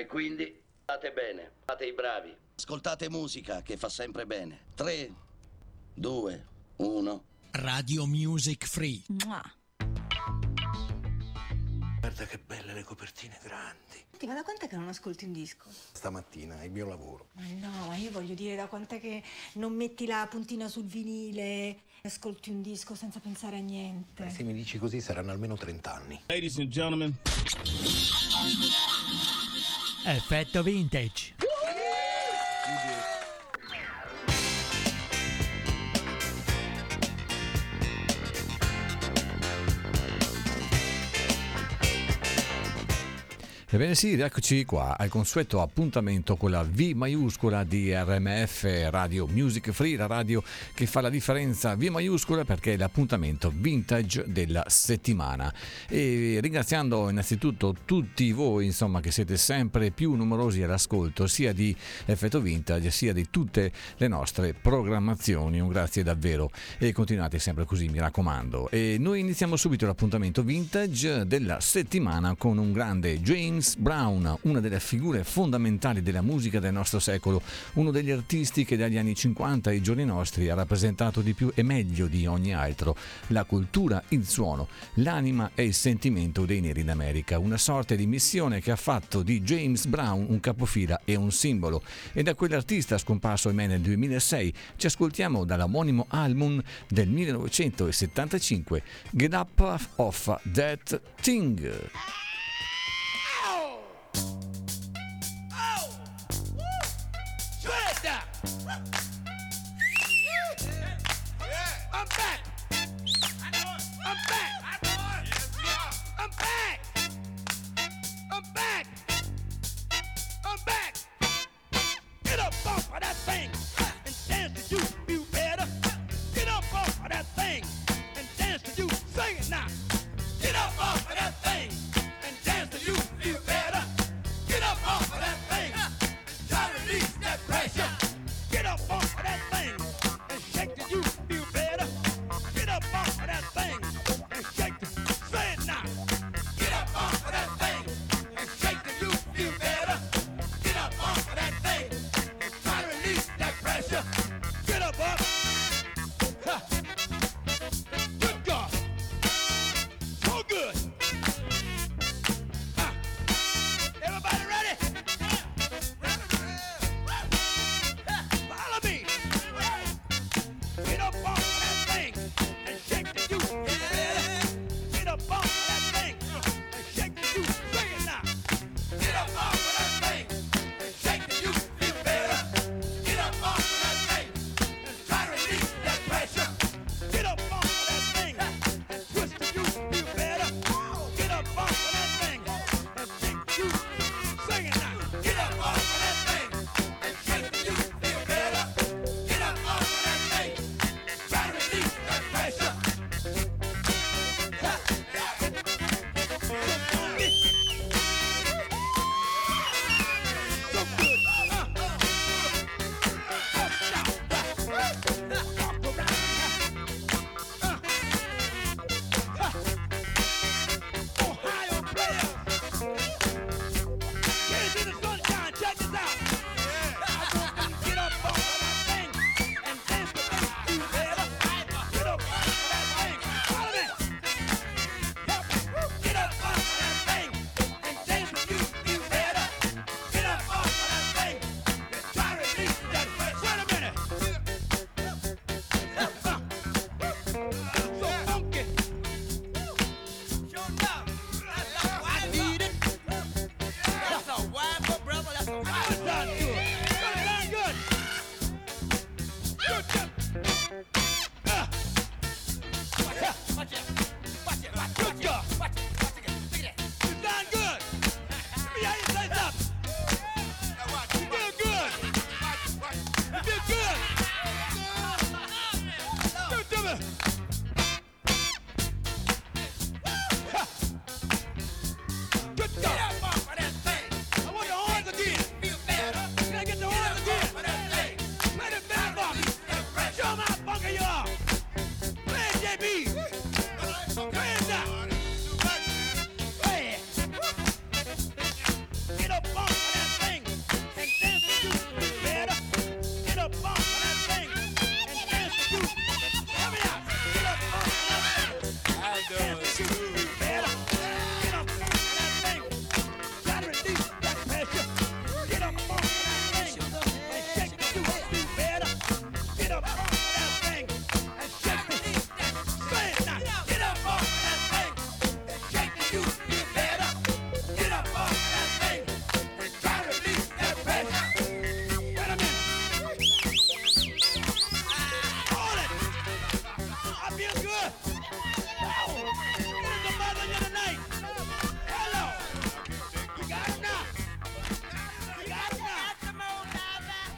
E quindi fate bene, fate i bravi. Ascoltate musica che fa sempre bene. 3, 2, 1. Radio Music Free. Mua. Guarda che belle le copertine grandi. Ma da quant'è che non ascolti un disco? Stamattina, è il mio lavoro. Ma no, ma io voglio dire, da quant'è che non metti la puntina sul vinile, ascolti un disco senza pensare a niente? Se mi dici così saranno almeno 30 anni. Ladies and gentlemen. Effetto vintage. Ebbene sì, rieccoci qua al consueto appuntamento con la V maiuscola di RMF, Radio Music Free, la radio che fa la differenza, V maiuscola, perché è l'appuntamento vintage della settimana. E ringraziando innanzitutto tutti voi, insomma, che siete sempre più numerosi all'ascolto sia di Effetto Vintage sia di tutte le nostre programmazioni, un grazie davvero e continuate sempre così, mi raccomando. E noi iniziamo subito l'appuntamento vintage della settimana con un grande James Brown, una delle figure fondamentali della musica del nostro secolo, uno degli artisti che dagli anni 50 ai giorni nostri ha rappresentato di più e meglio di ogni altro la cultura, il suono, l'anima e il sentimento dei neri d'America, una sorta di missione che ha fatto di James Brown un capofila e un simbolo. E da quell'artista scomparso ahimè nel 2006 ci ascoltiamo dall'omonimo album del 1975, Get Up Off That Thing.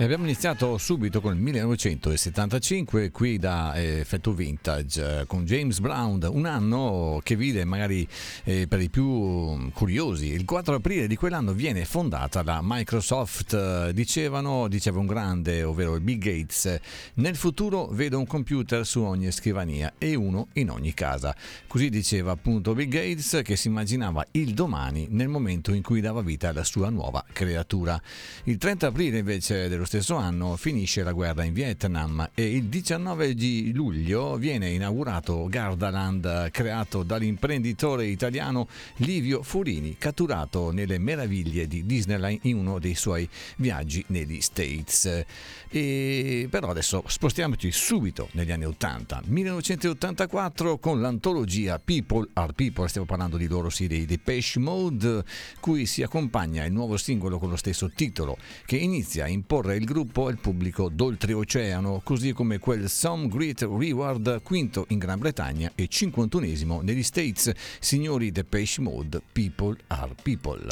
E abbiamo iniziato subito con il 1975 qui da Effetto Vintage con James Brown, un anno che vide magari per i più curiosi. Il 4 aprile di quell'anno viene fondata la Microsoft. Diceva un grande, ovvero Bill Gates: nel futuro vedo un computer su ogni scrivania e uno in ogni casa. Così diceva appunto Bill Gates, che si immaginava il domani nel momento in cui dava vita alla sua nuova creatura. Il 30 aprile invece dello stesso anno finisce la guerra in Vietnam e il 19 di luglio viene inaugurato Gardaland, creato dall'imprenditore italiano Livio Furini, catturato nelle meraviglie di Disneyland in uno dei suoi viaggi negli States. E però adesso spostiamoci subito negli anni 80, 1984, con l'antologia People Are People. Stiamo parlando di loro, sì, dei Depeche Mode, cui si accompagna il nuovo singolo con lo stesso titolo, che inizia a imporre il gruppo al pubblico d'oltreoceano, così come quel Some Great Reward, quinto in Gran Bretagna e 51esimo negli States. Signori Depeche Mode, People Are People.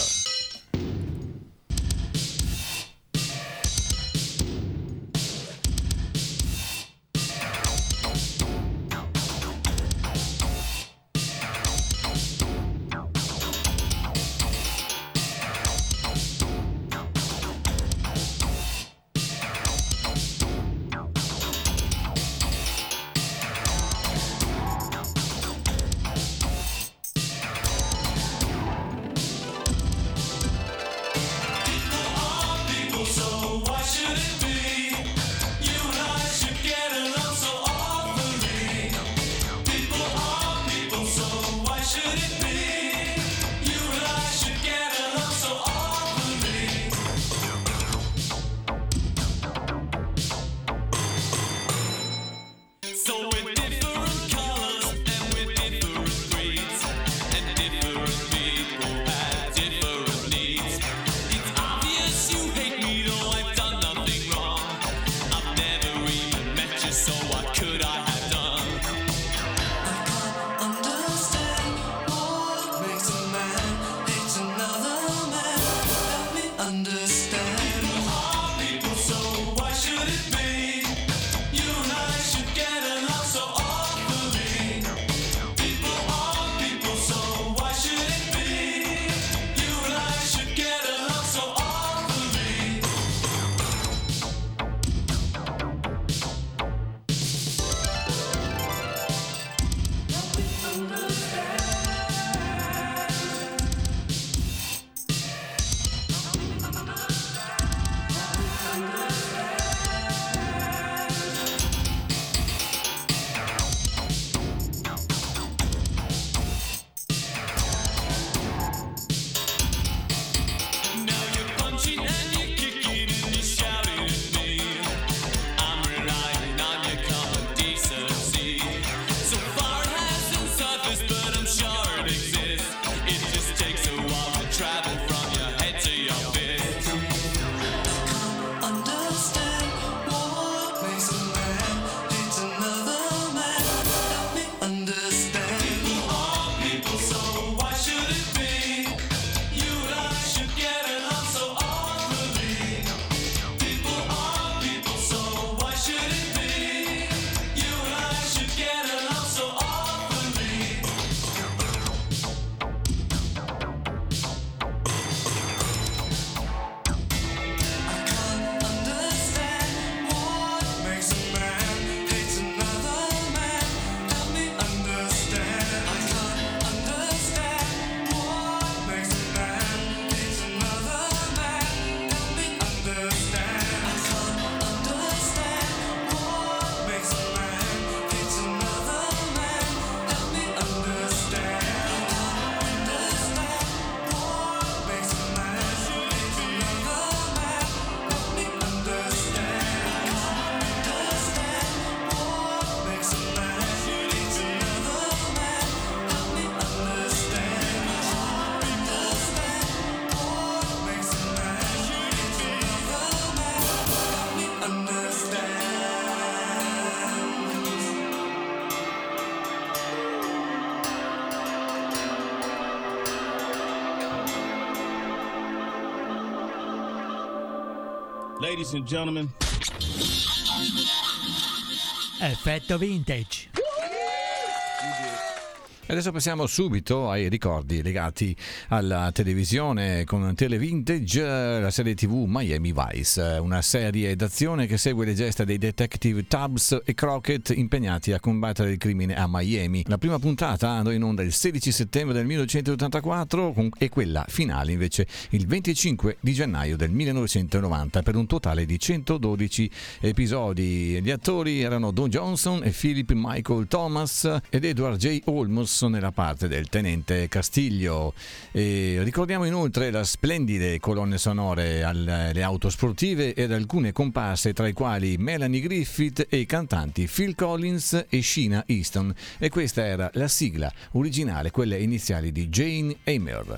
Ladies and gentlemen. Effetto vintage. Adesso passiamo subito ai ricordi legati alla televisione con Televintage, la serie TV Miami Vice, una serie d'azione che segue le gesta dei detective Tubbs e Crockett impegnati a combattere il crimine a Miami. La prima puntata andò in onda il 16 settembre del 1984 e quella finale invece il 25 di gennaio del 1990 per un totale di 112 episodi. Gli attori erano Don Johnson e Philip Michael Thomas ed Edward J. Olmos nella parte del tenente Castiglio. E ricordiamo inoltre le splendide colonne sonore alle auto sportive ed alcune comparse, tra i quali Melanie Griffith e i cantanti Phil Collins e Sheena Easton. E questa era la sigla originale, quelle iniziali di Jane Eymer.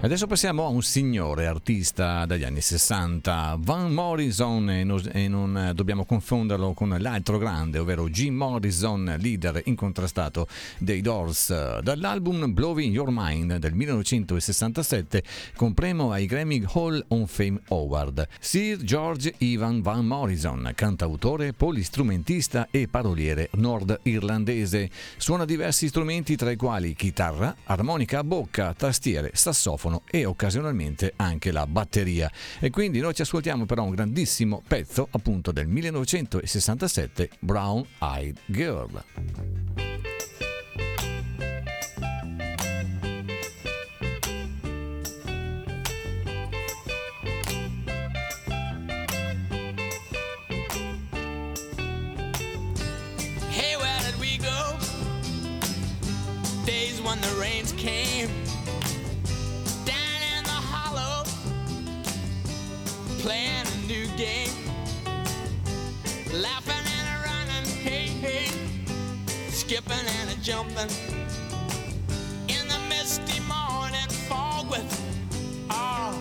Adesso passiamo a un signore artista dagli anni 60, Van Morrison, e non dobbiamo confonderlo con l'altro grande, ovvero Jim Morrison, leader incontrastato dei Doors. Dall'album Blowin' Your Mind del 1967, con premio ai Grammy Hall of Fame Award, Sir George Ivan Van Morrison, cantautore, polistrumentista e paroliere nordirlandese, suona diversi strumenti tra i quali chitarra, armonica a bocca, tastiere, sassofono e occasionalmente anche la batteria. E quindi noi ci ascoltiamo però un grandissimo pezzo appunto del 1967, Brown Eyed Girl. Hey, where did we go? Days when the rains came. Playing a new game, laughing and a running, hey, hey, skipping and a jumping, in the misty morning fog with all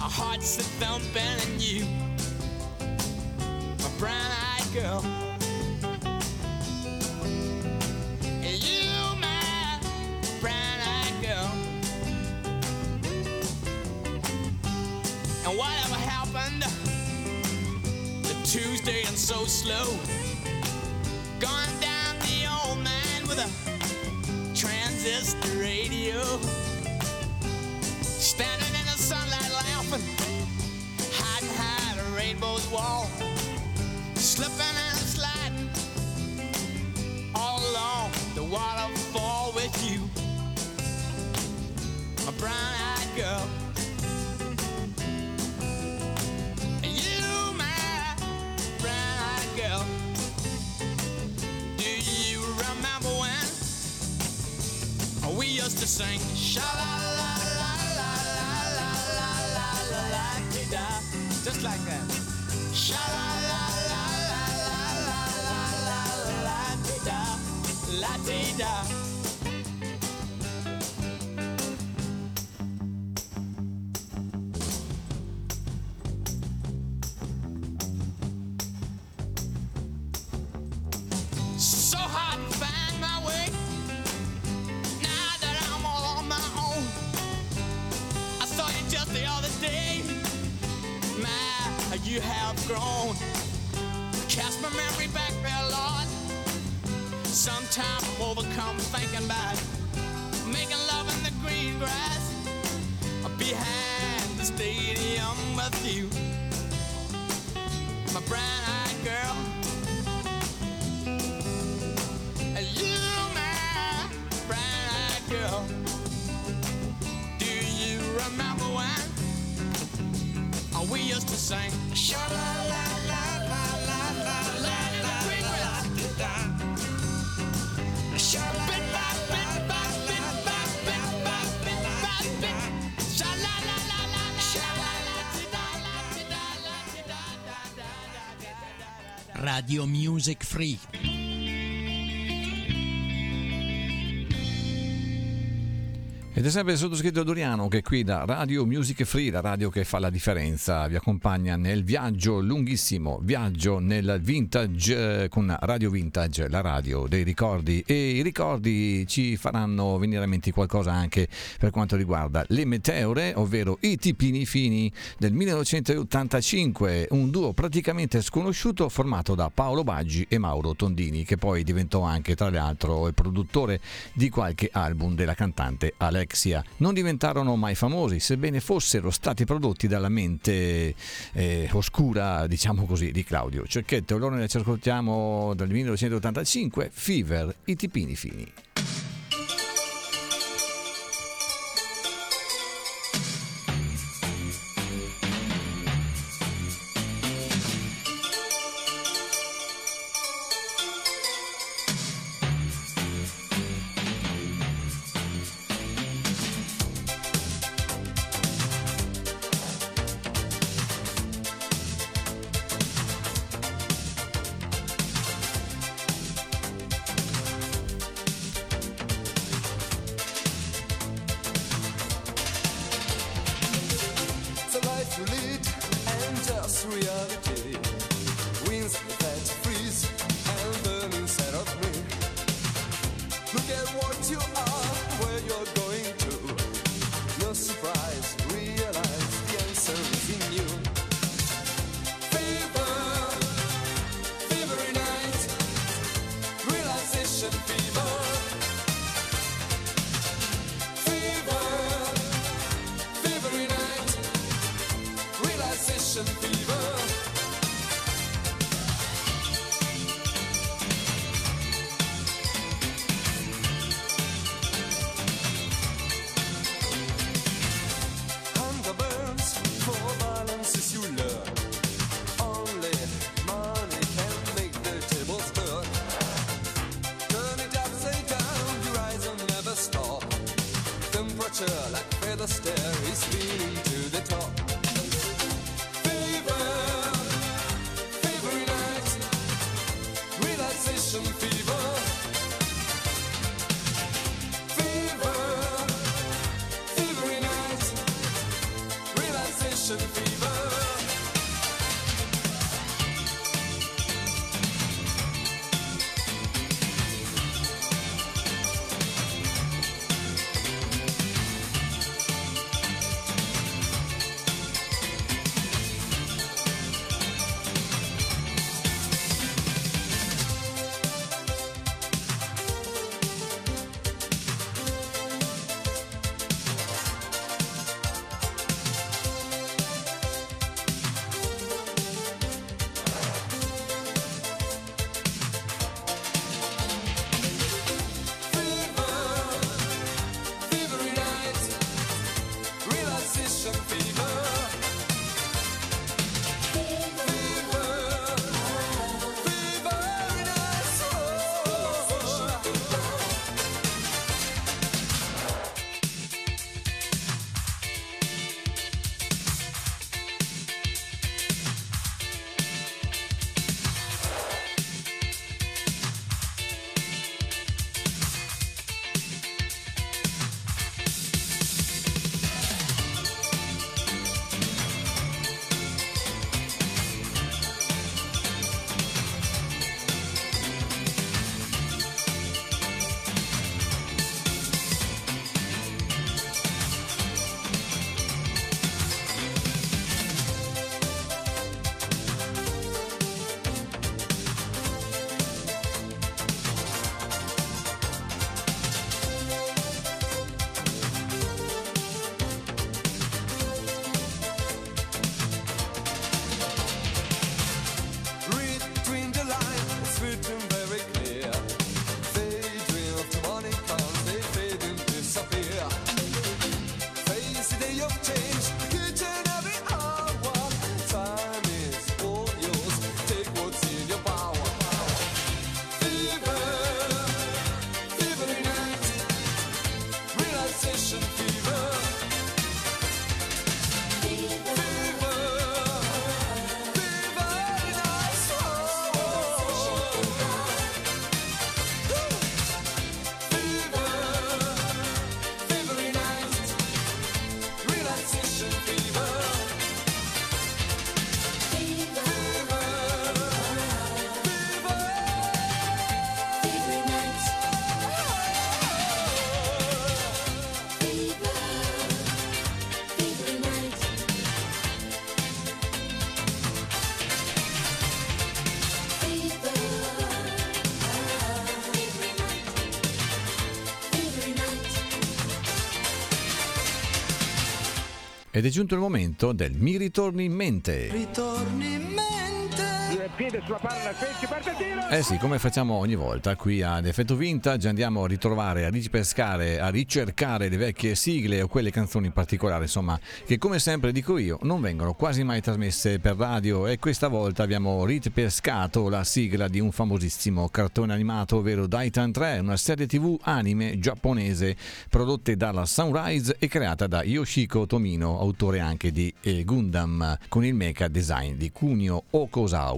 our hearts a thumping, and you, my brown-eyed girl, and you, my brown-eyed girl, and whatever. The Tuesday and so slow, gone down the old man with a transistor radio, standing in the sunlight laughing, hiding behind a rainbow's wall, slipping and sliding all along the waterfall with you, a brown-eyed girl. We used to sing sha la la la la la la la la la la da, just like that. Sha la la la la la la la la la da, la da. So hard to find my way. The other day, my, you have grown. Cast my memory back there, Lord. Sometimes I'm overcome thinking about making love in the green grass behind the stadium with you, my brown-eyed girl. sang sha la la la la la la la la la sha la la la la la. Radio Music Free. Ed è sempre il sottoscritto Doriano che qui da Radio Music Free, la radio che fa la differenza, vi accompagna nel viaggio lunghissimo, viaggio nel vintage con Radio Vintage, la radio dei ricordi, e i ricordi ci faranno venire a mente qualcosa anche per quanto riguarda le Meteore, ovvero i Tipini Fini del 1985, un duo praticamente sconosciuto formato da Paolo Baggi e Mauro Tondini, che poi diventò anche tra l'altro il produttore di qualche album della cantante Alex. Non diventarono mai famosi, sebbene fossero stati prodotti dalla mente oscura, diciamo così, di Claudio Cecchetto. Allora ne ci ascoltiamo dal 1985, Fever, i Tipini Fini. Ed è giunto il momento del Mi ritorni in mente. Ritorni in mente. Il piede sulla palla, pesci, parte il tiro. Eh sì, come facciamo ogni volta qui ad Effetto Vintage, andiamo a ritrovare, a ripescare, a ricercare le vecchie sigle o quelle canzoni in particolare, insomma, che come sempre dico io, non vengono quasi mai trasmesse per radio, e questa volta abbiamo ripescato la sigla di un famosissimo cartone animato, ovvero Daitan 3, una serie TV anime giapponese prodotta dalla Sunrise e creata da Yoshiko Tomino, autore anche di Gundam, con il mecha design di Kunio Okozawa.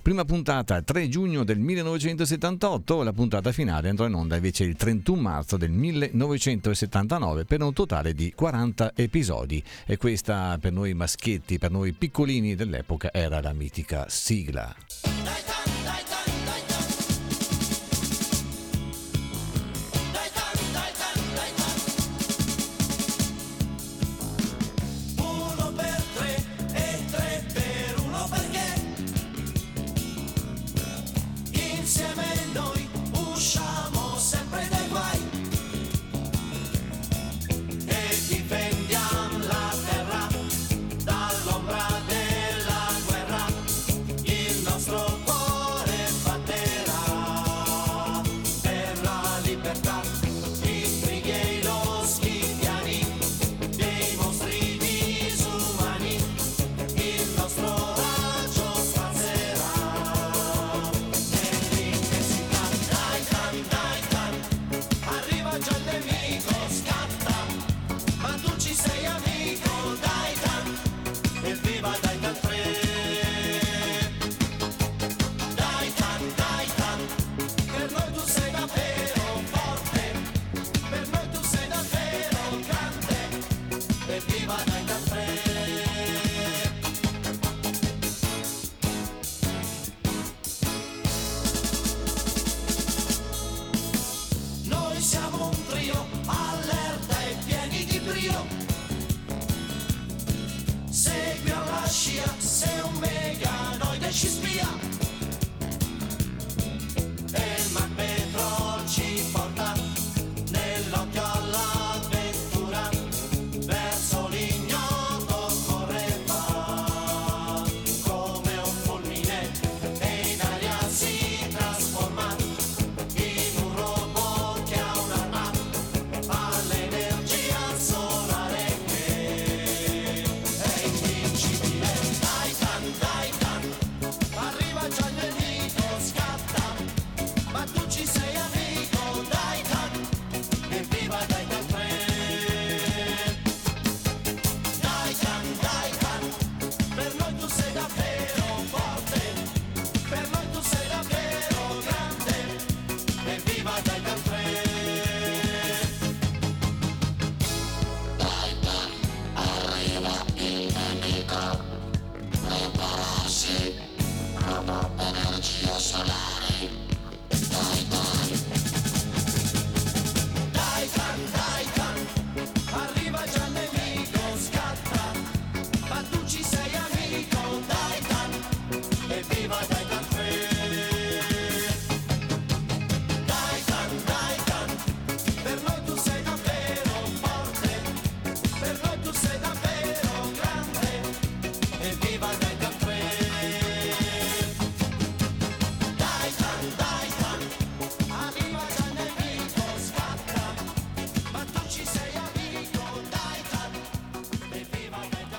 Prima puntata 3 giugno del 1978, la puntata finale andrà in onda invece il 31 marzo del 1979 per un totale di 40 episodi, e questa per noi maschietti, per noi piccolini dell'epoca, era la mitica sigla.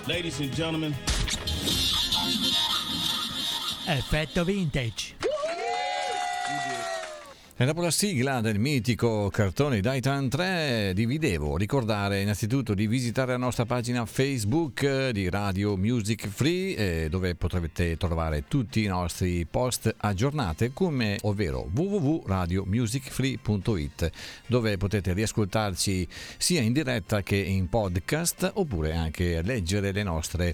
Ladies and gentlemen. Effetto Vintage. E dopo la sigla del mitico cartone Daitan 3, vi devo ricordare innanzitutto di visitare la nostra pagina Facebook di Radio Music Free, dove potrete trovare tutti i nostri post aggiornati, come ovvero www.radiomusicfree.it, dove potete riascoltarci sia in diretta che in podcast, oppure anche leggere le nostre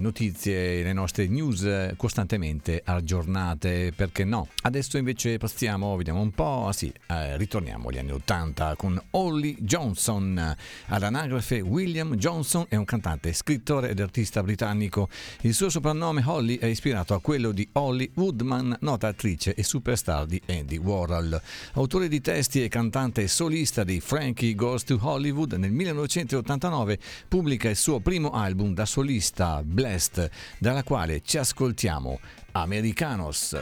notizie, le nostre news costantemente aggiornate, perché no? Adesso invece passiamo, vediamo vediamo un po', sì, ritorniamo agli anni 80 con Holly Johnson, all'anagrafe William Johnson, è un cantante, scrittore ed artista britannico. Il suo soprannome Holly è ispirato a quello di Holly Woodman, nota attrice e superstar di Andy Warhol, autore di testi e cantante solista di Frankie Goes to Hollywood. Nel 1989 pubblica il suo primo album da solista, Blessed, dalla quale ci ascoltiamo Americanos.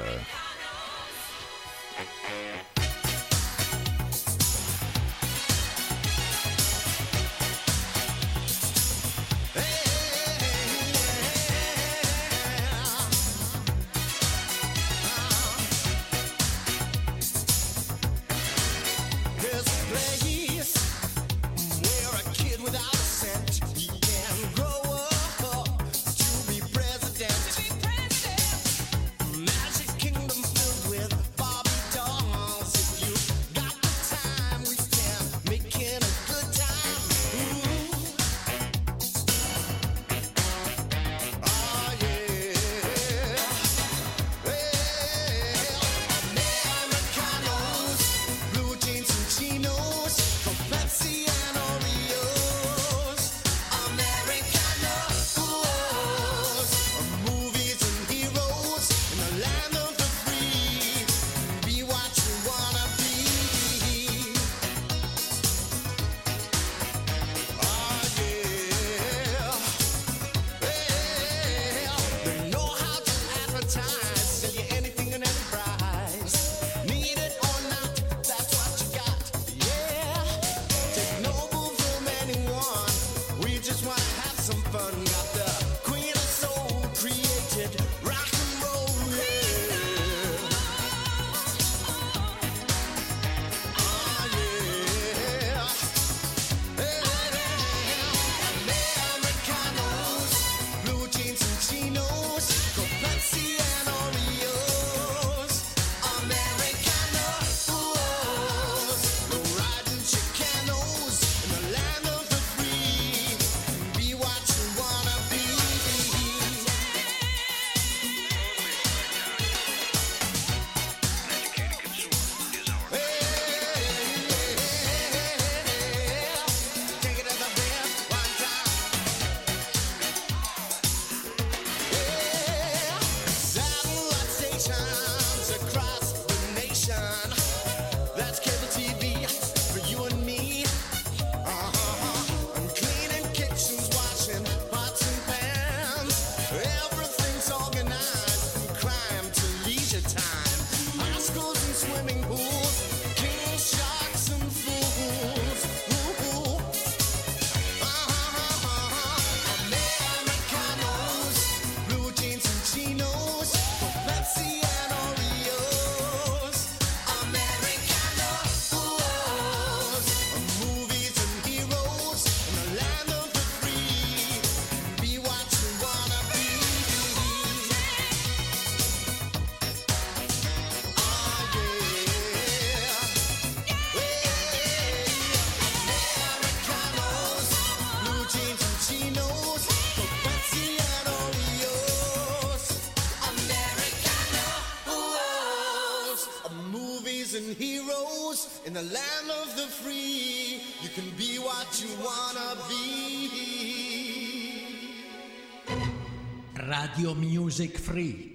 Radio Music Free.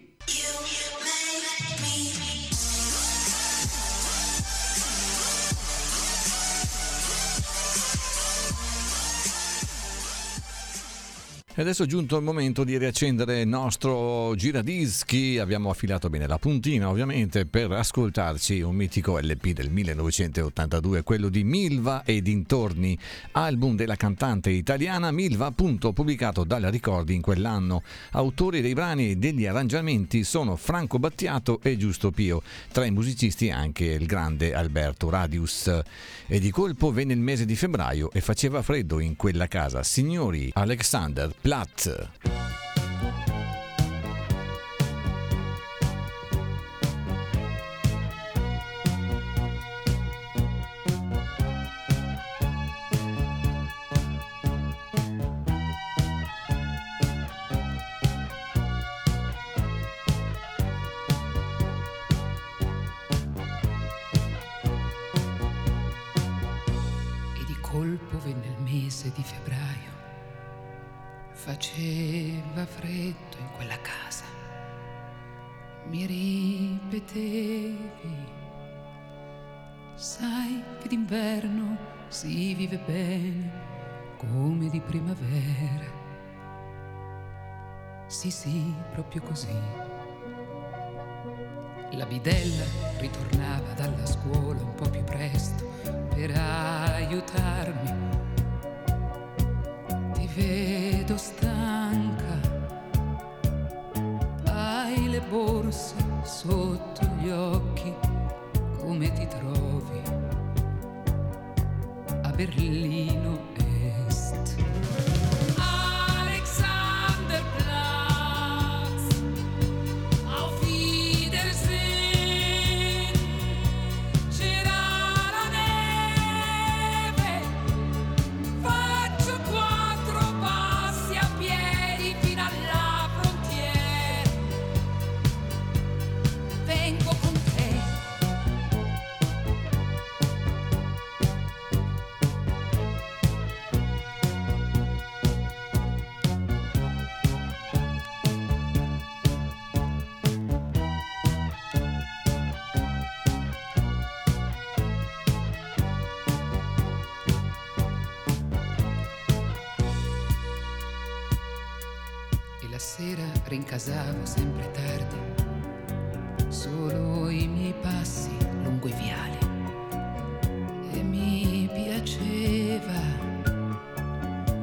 E adesso è giunto il momento di riaccendere il nostro giradischi. Abbiamo affilato bene la puntina, ovviamente, per ascoltarci un mitico LP del 1982, quello di Milva e dintorni, album della cantante italiana Milva, appunto, pubblicato dalla Ricordi in quell'anno. Autori dei brani e degli arrangiamenti sono Franco Battiato e Giusto Pio, tra i musicisti anche il grande Alberto Radius. E di colpo venne il mese di febbraio e faceva freddo in quella casa. Signori, Alexander Platt. ripetevi, sai che d'inverno si vive bene come di primavera. Sì, sì, proprio così. La bidella ritornava dalla scuola un po' più presto per aiutarmi. Ti vedo stanca, hai le borse sotto gli occhi, come ti trovi a Berlino? Rincasavo sempre tardi, solo i miei passi lungo i viali, e mi piaceva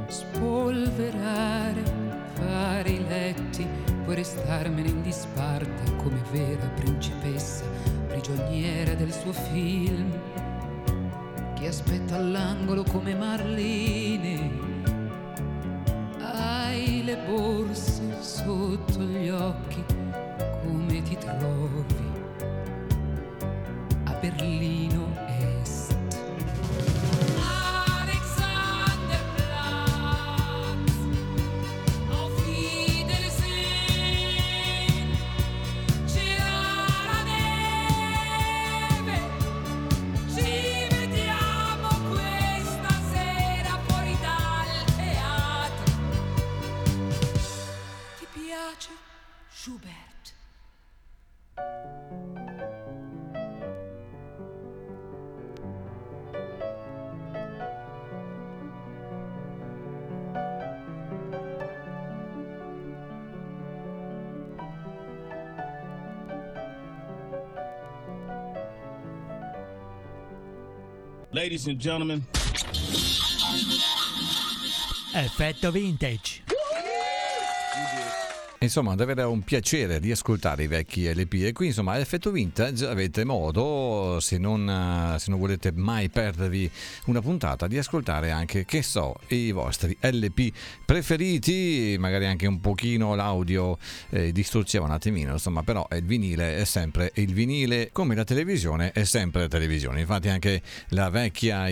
spolverare, fare i letti, poi restarmene in disparte come vera principessa, prigioniera del suo film, che aspetta all'angolo come Marlene. Hai le borse sotto gli occhi, come ti trovi a Berlino Est? Ladies and gentlemen. Effetto vintage. Insomma, davvero è un piacere riascoltare i vecchi LP, e qui insomma all'effetto vintage avete modo, se non volete mai perdervi una puntata, di ascoltare anche, che so, i vostri LP preferiti, magari anche un pochino l'audio distorceva un attimino, insomma, però il vinile è sempre il vinile, come la televisione è sempre la televisione. Infatti anche i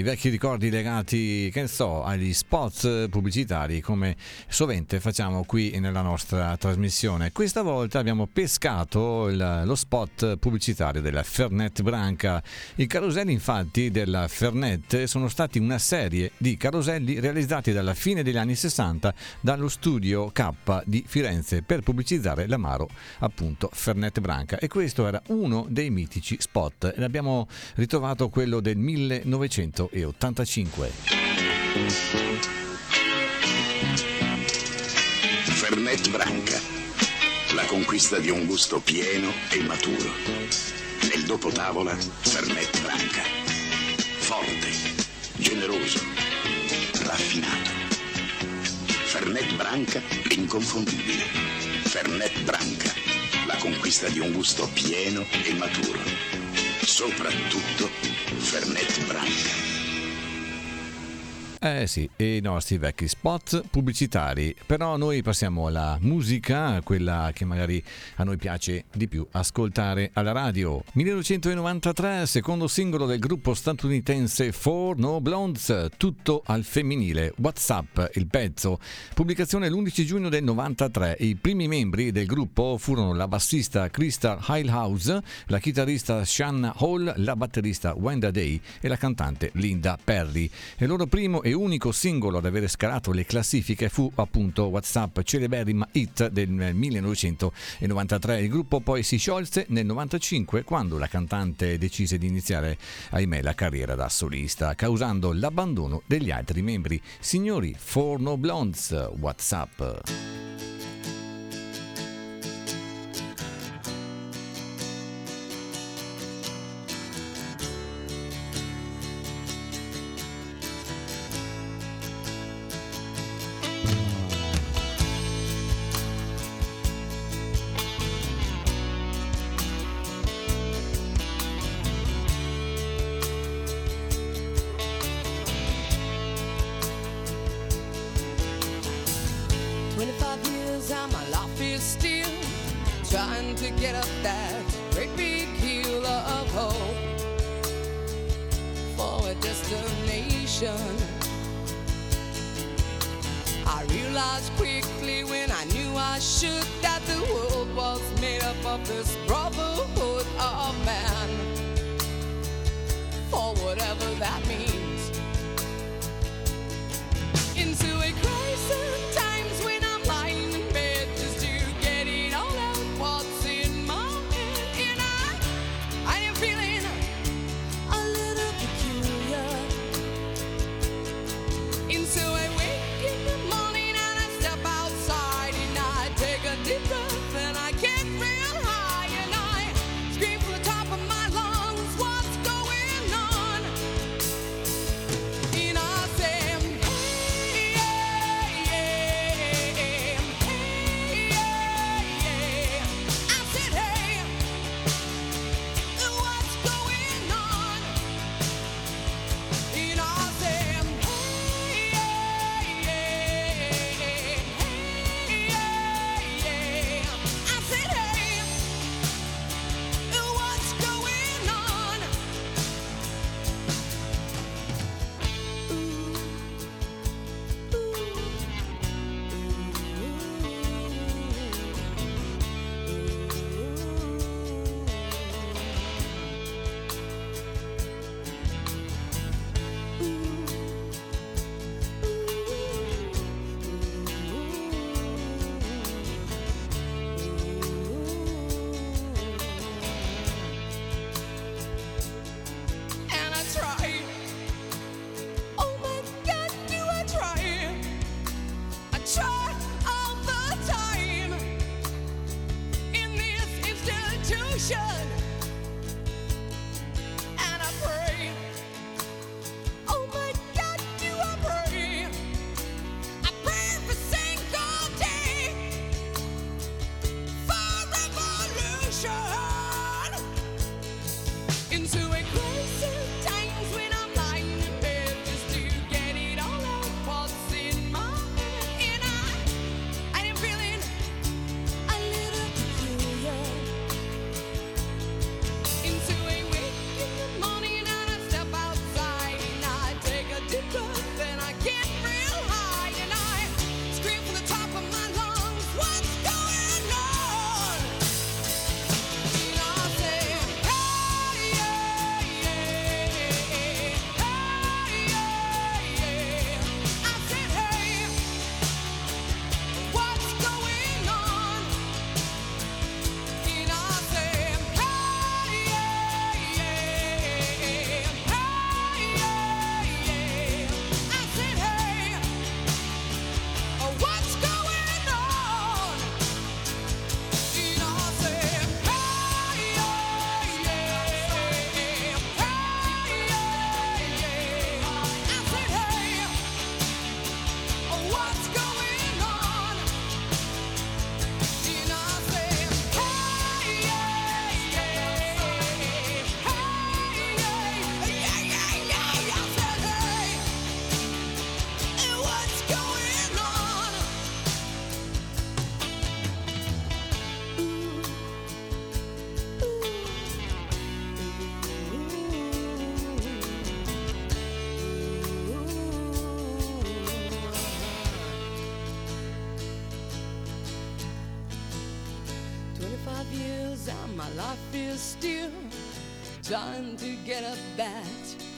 vecchi ricordi legati, che so, agli spot pubblicitari, come sovente facciamo qui nella nostra trasmissione. Questa volta abbiamo pescato lo spot pubblicitario della Fernet Branca. I caroselli, infatti, della Fernet sono stati una serie di caroselli realizzati dalla fine degli anni 60 dallo studio K di Firenze per pubblicizzare l'amaro, appunto, Fernet Branca, e questo era uno dei mitici spot. Ne abbiamo ritrovato quello del 1985. Fernet Branca, la conquista di un gusto pieno e maturo. Nel dopo tavola Fernet Branca, forte, generoso, raffinato. Fernet Branca inconfondibile. Fernet Branca, la conquista di un gusto pieno e maturo. Soprattutto Fernet Branca. Eh sì, i nostri vecchi spot pubblicitari. Però noi passiamo alla musica, quella che magari a noi piace di più ascoltare alla radio. 1993, secondo singolo del gruppo statunitense Four Non Blondes, tutto al femminile, WhatsApp il pezzo. Pubblicazione l'11 giugno del 93. I primi membri del gruppo furono la bassista Crystal Highhouse, la chitarrista Shanna Hall, la batterista Wanda Day e la cantante Linda Perry. E il loro primo e unico singolo ad avere scalato le classifiche fu appunto WhatsApp, celeberrima hit del 1993. Il gruppo poi si sciolse nel 95 quando la cantante decise di iniziare, ahimè, la carriera da solista, causando l'abbandono degli altri membri. Signori, Four Non Blondes, WhatsApp. Trying to get up that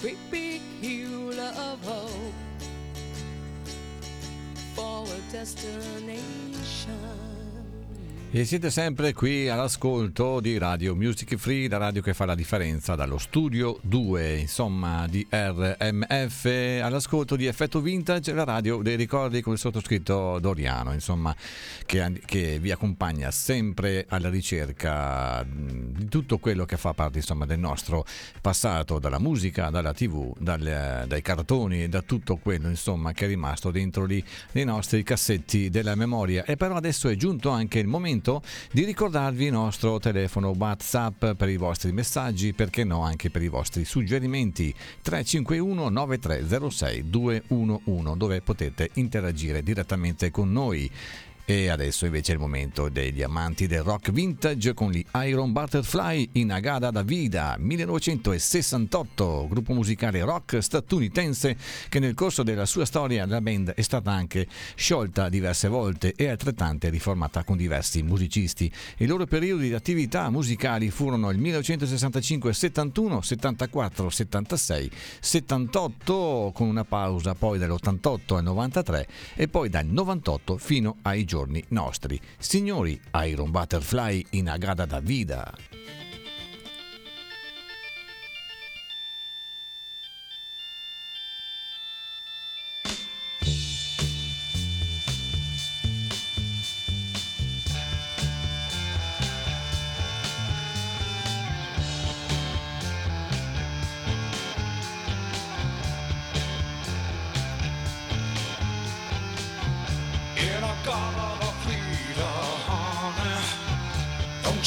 great big hill of hope E siete sempre qui all'ascolto di Radio Music Free, la radio che fa la differenza, dallo studio 2, insomma, di RMF, all'ascolto di Effetto Vintage, la radio dei ricordi con il sottoscritto Doriano, insomma, che vi accompagna sempre alla ricerca di tutto quello che fa parte, insomma, del nostro passato, dalla musica, dalla TV, dai cartoni, da tutto quello, insomma, che è rimasto dentro lì nei nostri cassetti della memoria. E però adesso è giunto anche il momento di ricordarvi il nostro telefono WhatsApp per i vostri messaggi, perché no anche per i vostri suggerimenti, 351 9306 211, dove potete interagire direttamente con noi. E adesso invece è il momento degli amanti del rock vintage con gli Iron Butterfly in Agada da Vida 1968, gruppo musicale rock statunitense che nel corso della sua storia la band è stata anche sciolta diverse volte e altrettante riformata con diversi musicisti. I loro periodi di attività musicali furono il 1965-71, 74-76, 78 con una pausa poi dall'88 al 93 e poi dal 98 fino ai giorni nostri. Signori, Iron Butterfly in Agada da Vida.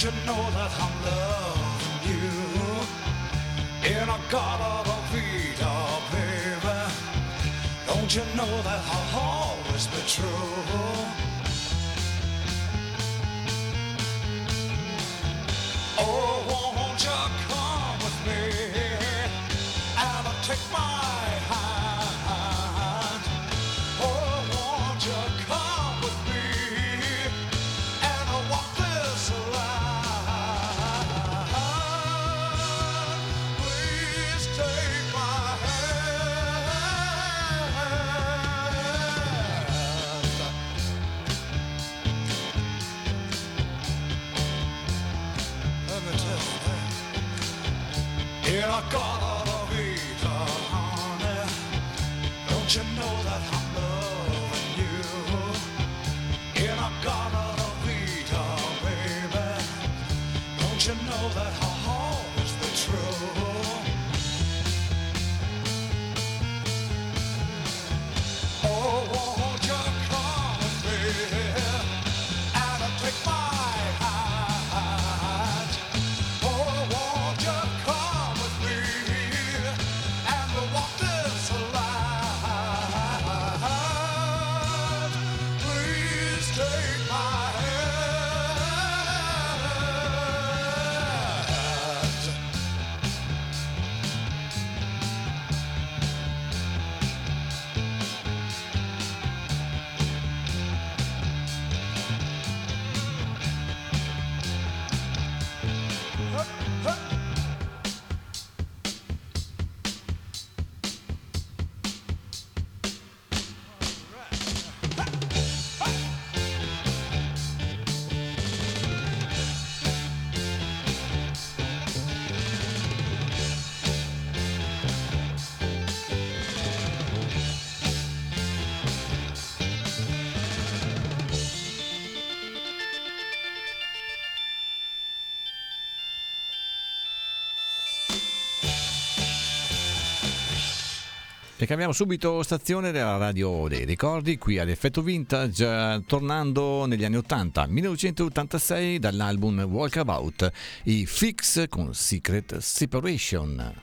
You know that I'm loving you in a Agada da Vida, baby. Don't you know that I'll always be true? Oh, won't you come with me and I'll take my hand? Oh, won't you come with me and I'll walk this line? In Agada da Vida, honey, don't you know that I'm loving you? In Agada da Vida, baby, don't you know that I'll always be true? Oh, won't you come with me and I'll take my hand? Oh, won't you come with me and we'll walk this line? Please take my hand. E cambiamo subito stazione della radio dei ricordi qui ad Effetto Vintage, tornando negli anni 80, 1986, dall'album Walkabout, i Fix con Secret Separation.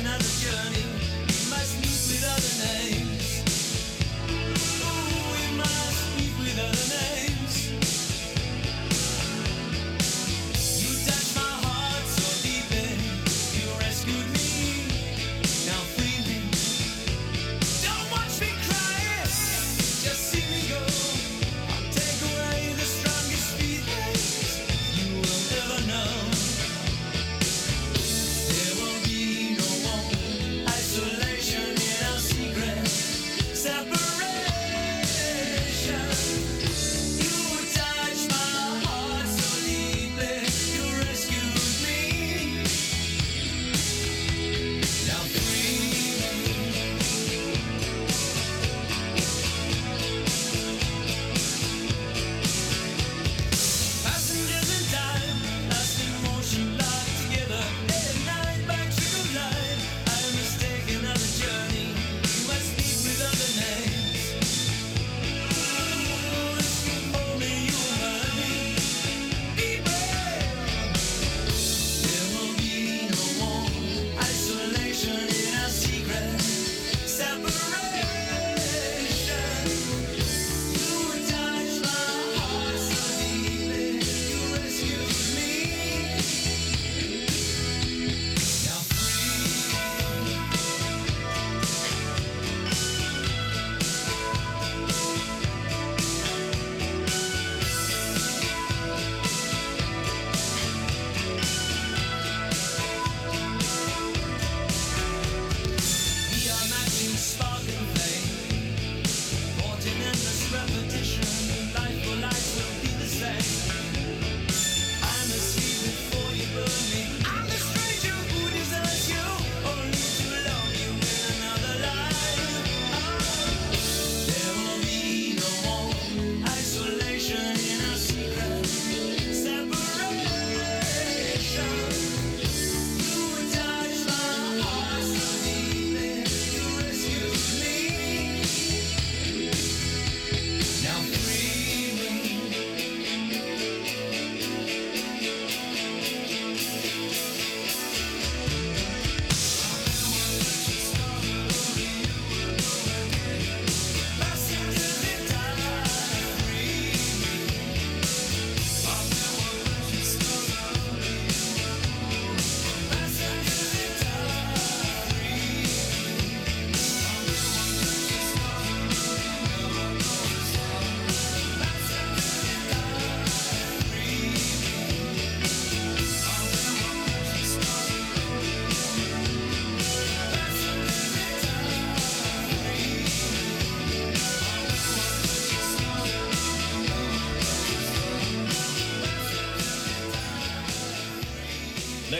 Another journey, we must meet with other names. Ooh,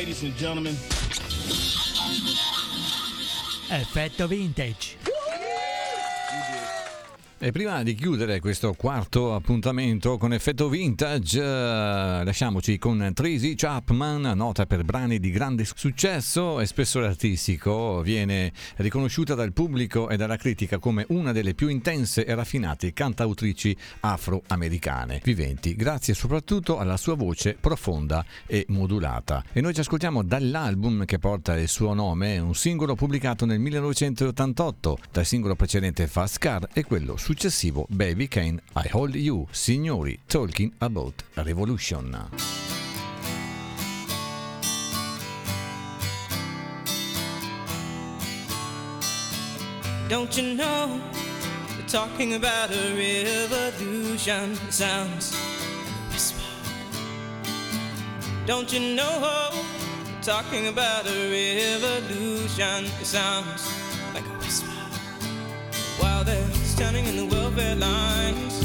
ladies and gentlemen. Effetto vintage. E prima di chiudere questo quarto appuntamento con Effetto Vintage, lasciamoci con Tracy Chapman, nota per brani di grande successo e spessore artistico. Viene riconosciuta dal pubblico e dalla critica come una delle più intense e raffinate cantautrici afroamericane viventi, grazie soprattutto alla sua voce profonda e modulata. E noi ci ascoltiamo dall'album che porta il suo nome, un singolo pubblicato nel 1988, dal singolo precedente Fast Car e quello successivo Baby Can I Hold You. Signori, Talking About Revolution. Don't you know we're talking about a revolution? It sounds like a whisper. Don't you know we're talking about a revolution? It sounds like a whisper. While they're standing in the welfare lines,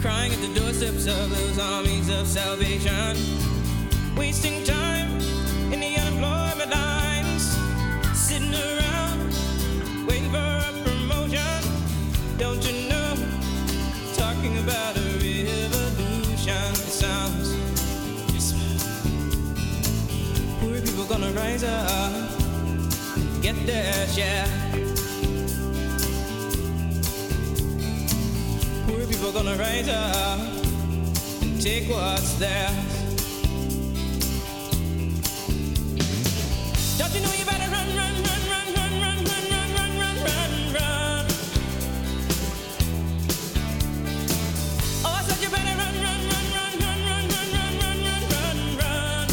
crying at the doorsteps of those armies of salvation, wasting time in the unemployment lines, sitting around waiting for a promotion. Don't you know, talking about a revolution, it sounds like poor people gonna rise up, get their share. People gonna rise up and take what's theirs. Don't you know you better run, run, run, run, run, run, run, run, run, run, run, run. Oh, I said you better run, run, run, run, run, run, run, run, run, run, run, run.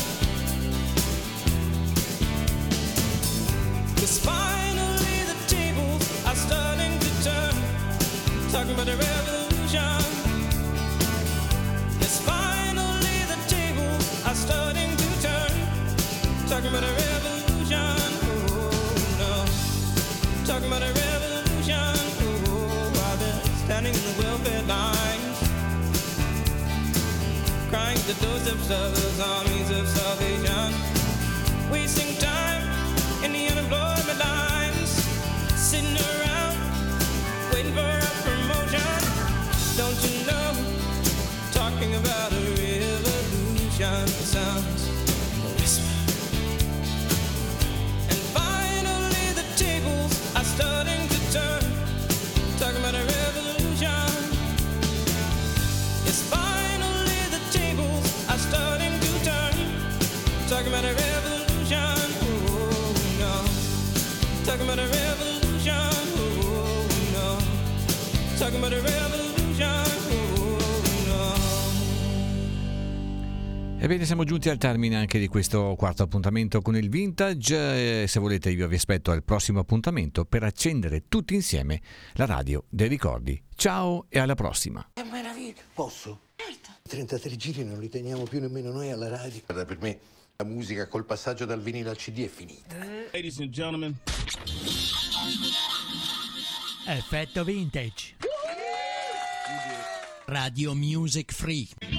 'Cause finally the tables are starting to turn. Talking about the revolution. Yes, finally the tables are starting to turn. Talking about a revolution, oh no. Talking about a revolution, oh. While they're standing in the welfare lines, crying at the doorsteps of those armies of salvation, wasting time in the unemployment lines, sitting around waiting for a promotion. Don't you know, talking about a revolution sounds like a whisper. And finally the tables are starting to turn. Talking about a revolution. Yes, finally the tables are starting to turn. Talking about a revolution, oh no. Talking about a revolution, oh no. Talking about a revolution. Ebbene, siamo giunti al termine anche di questo quarto appuntamento con il Vintage. Se volete io vi aspetto al prossimo appuntamento per accendere tutti insieme la radio dei ricordi. Ciao e alla prossima. È meraviglioso. Posso? Certo. 33 giri non li teniamo più nemmeno noi alla radio. Guarda, per me la musica col passaggio dal vinile al CD è finita. Ladies and gentlemen. Effetto Vintage. Radio Music Free.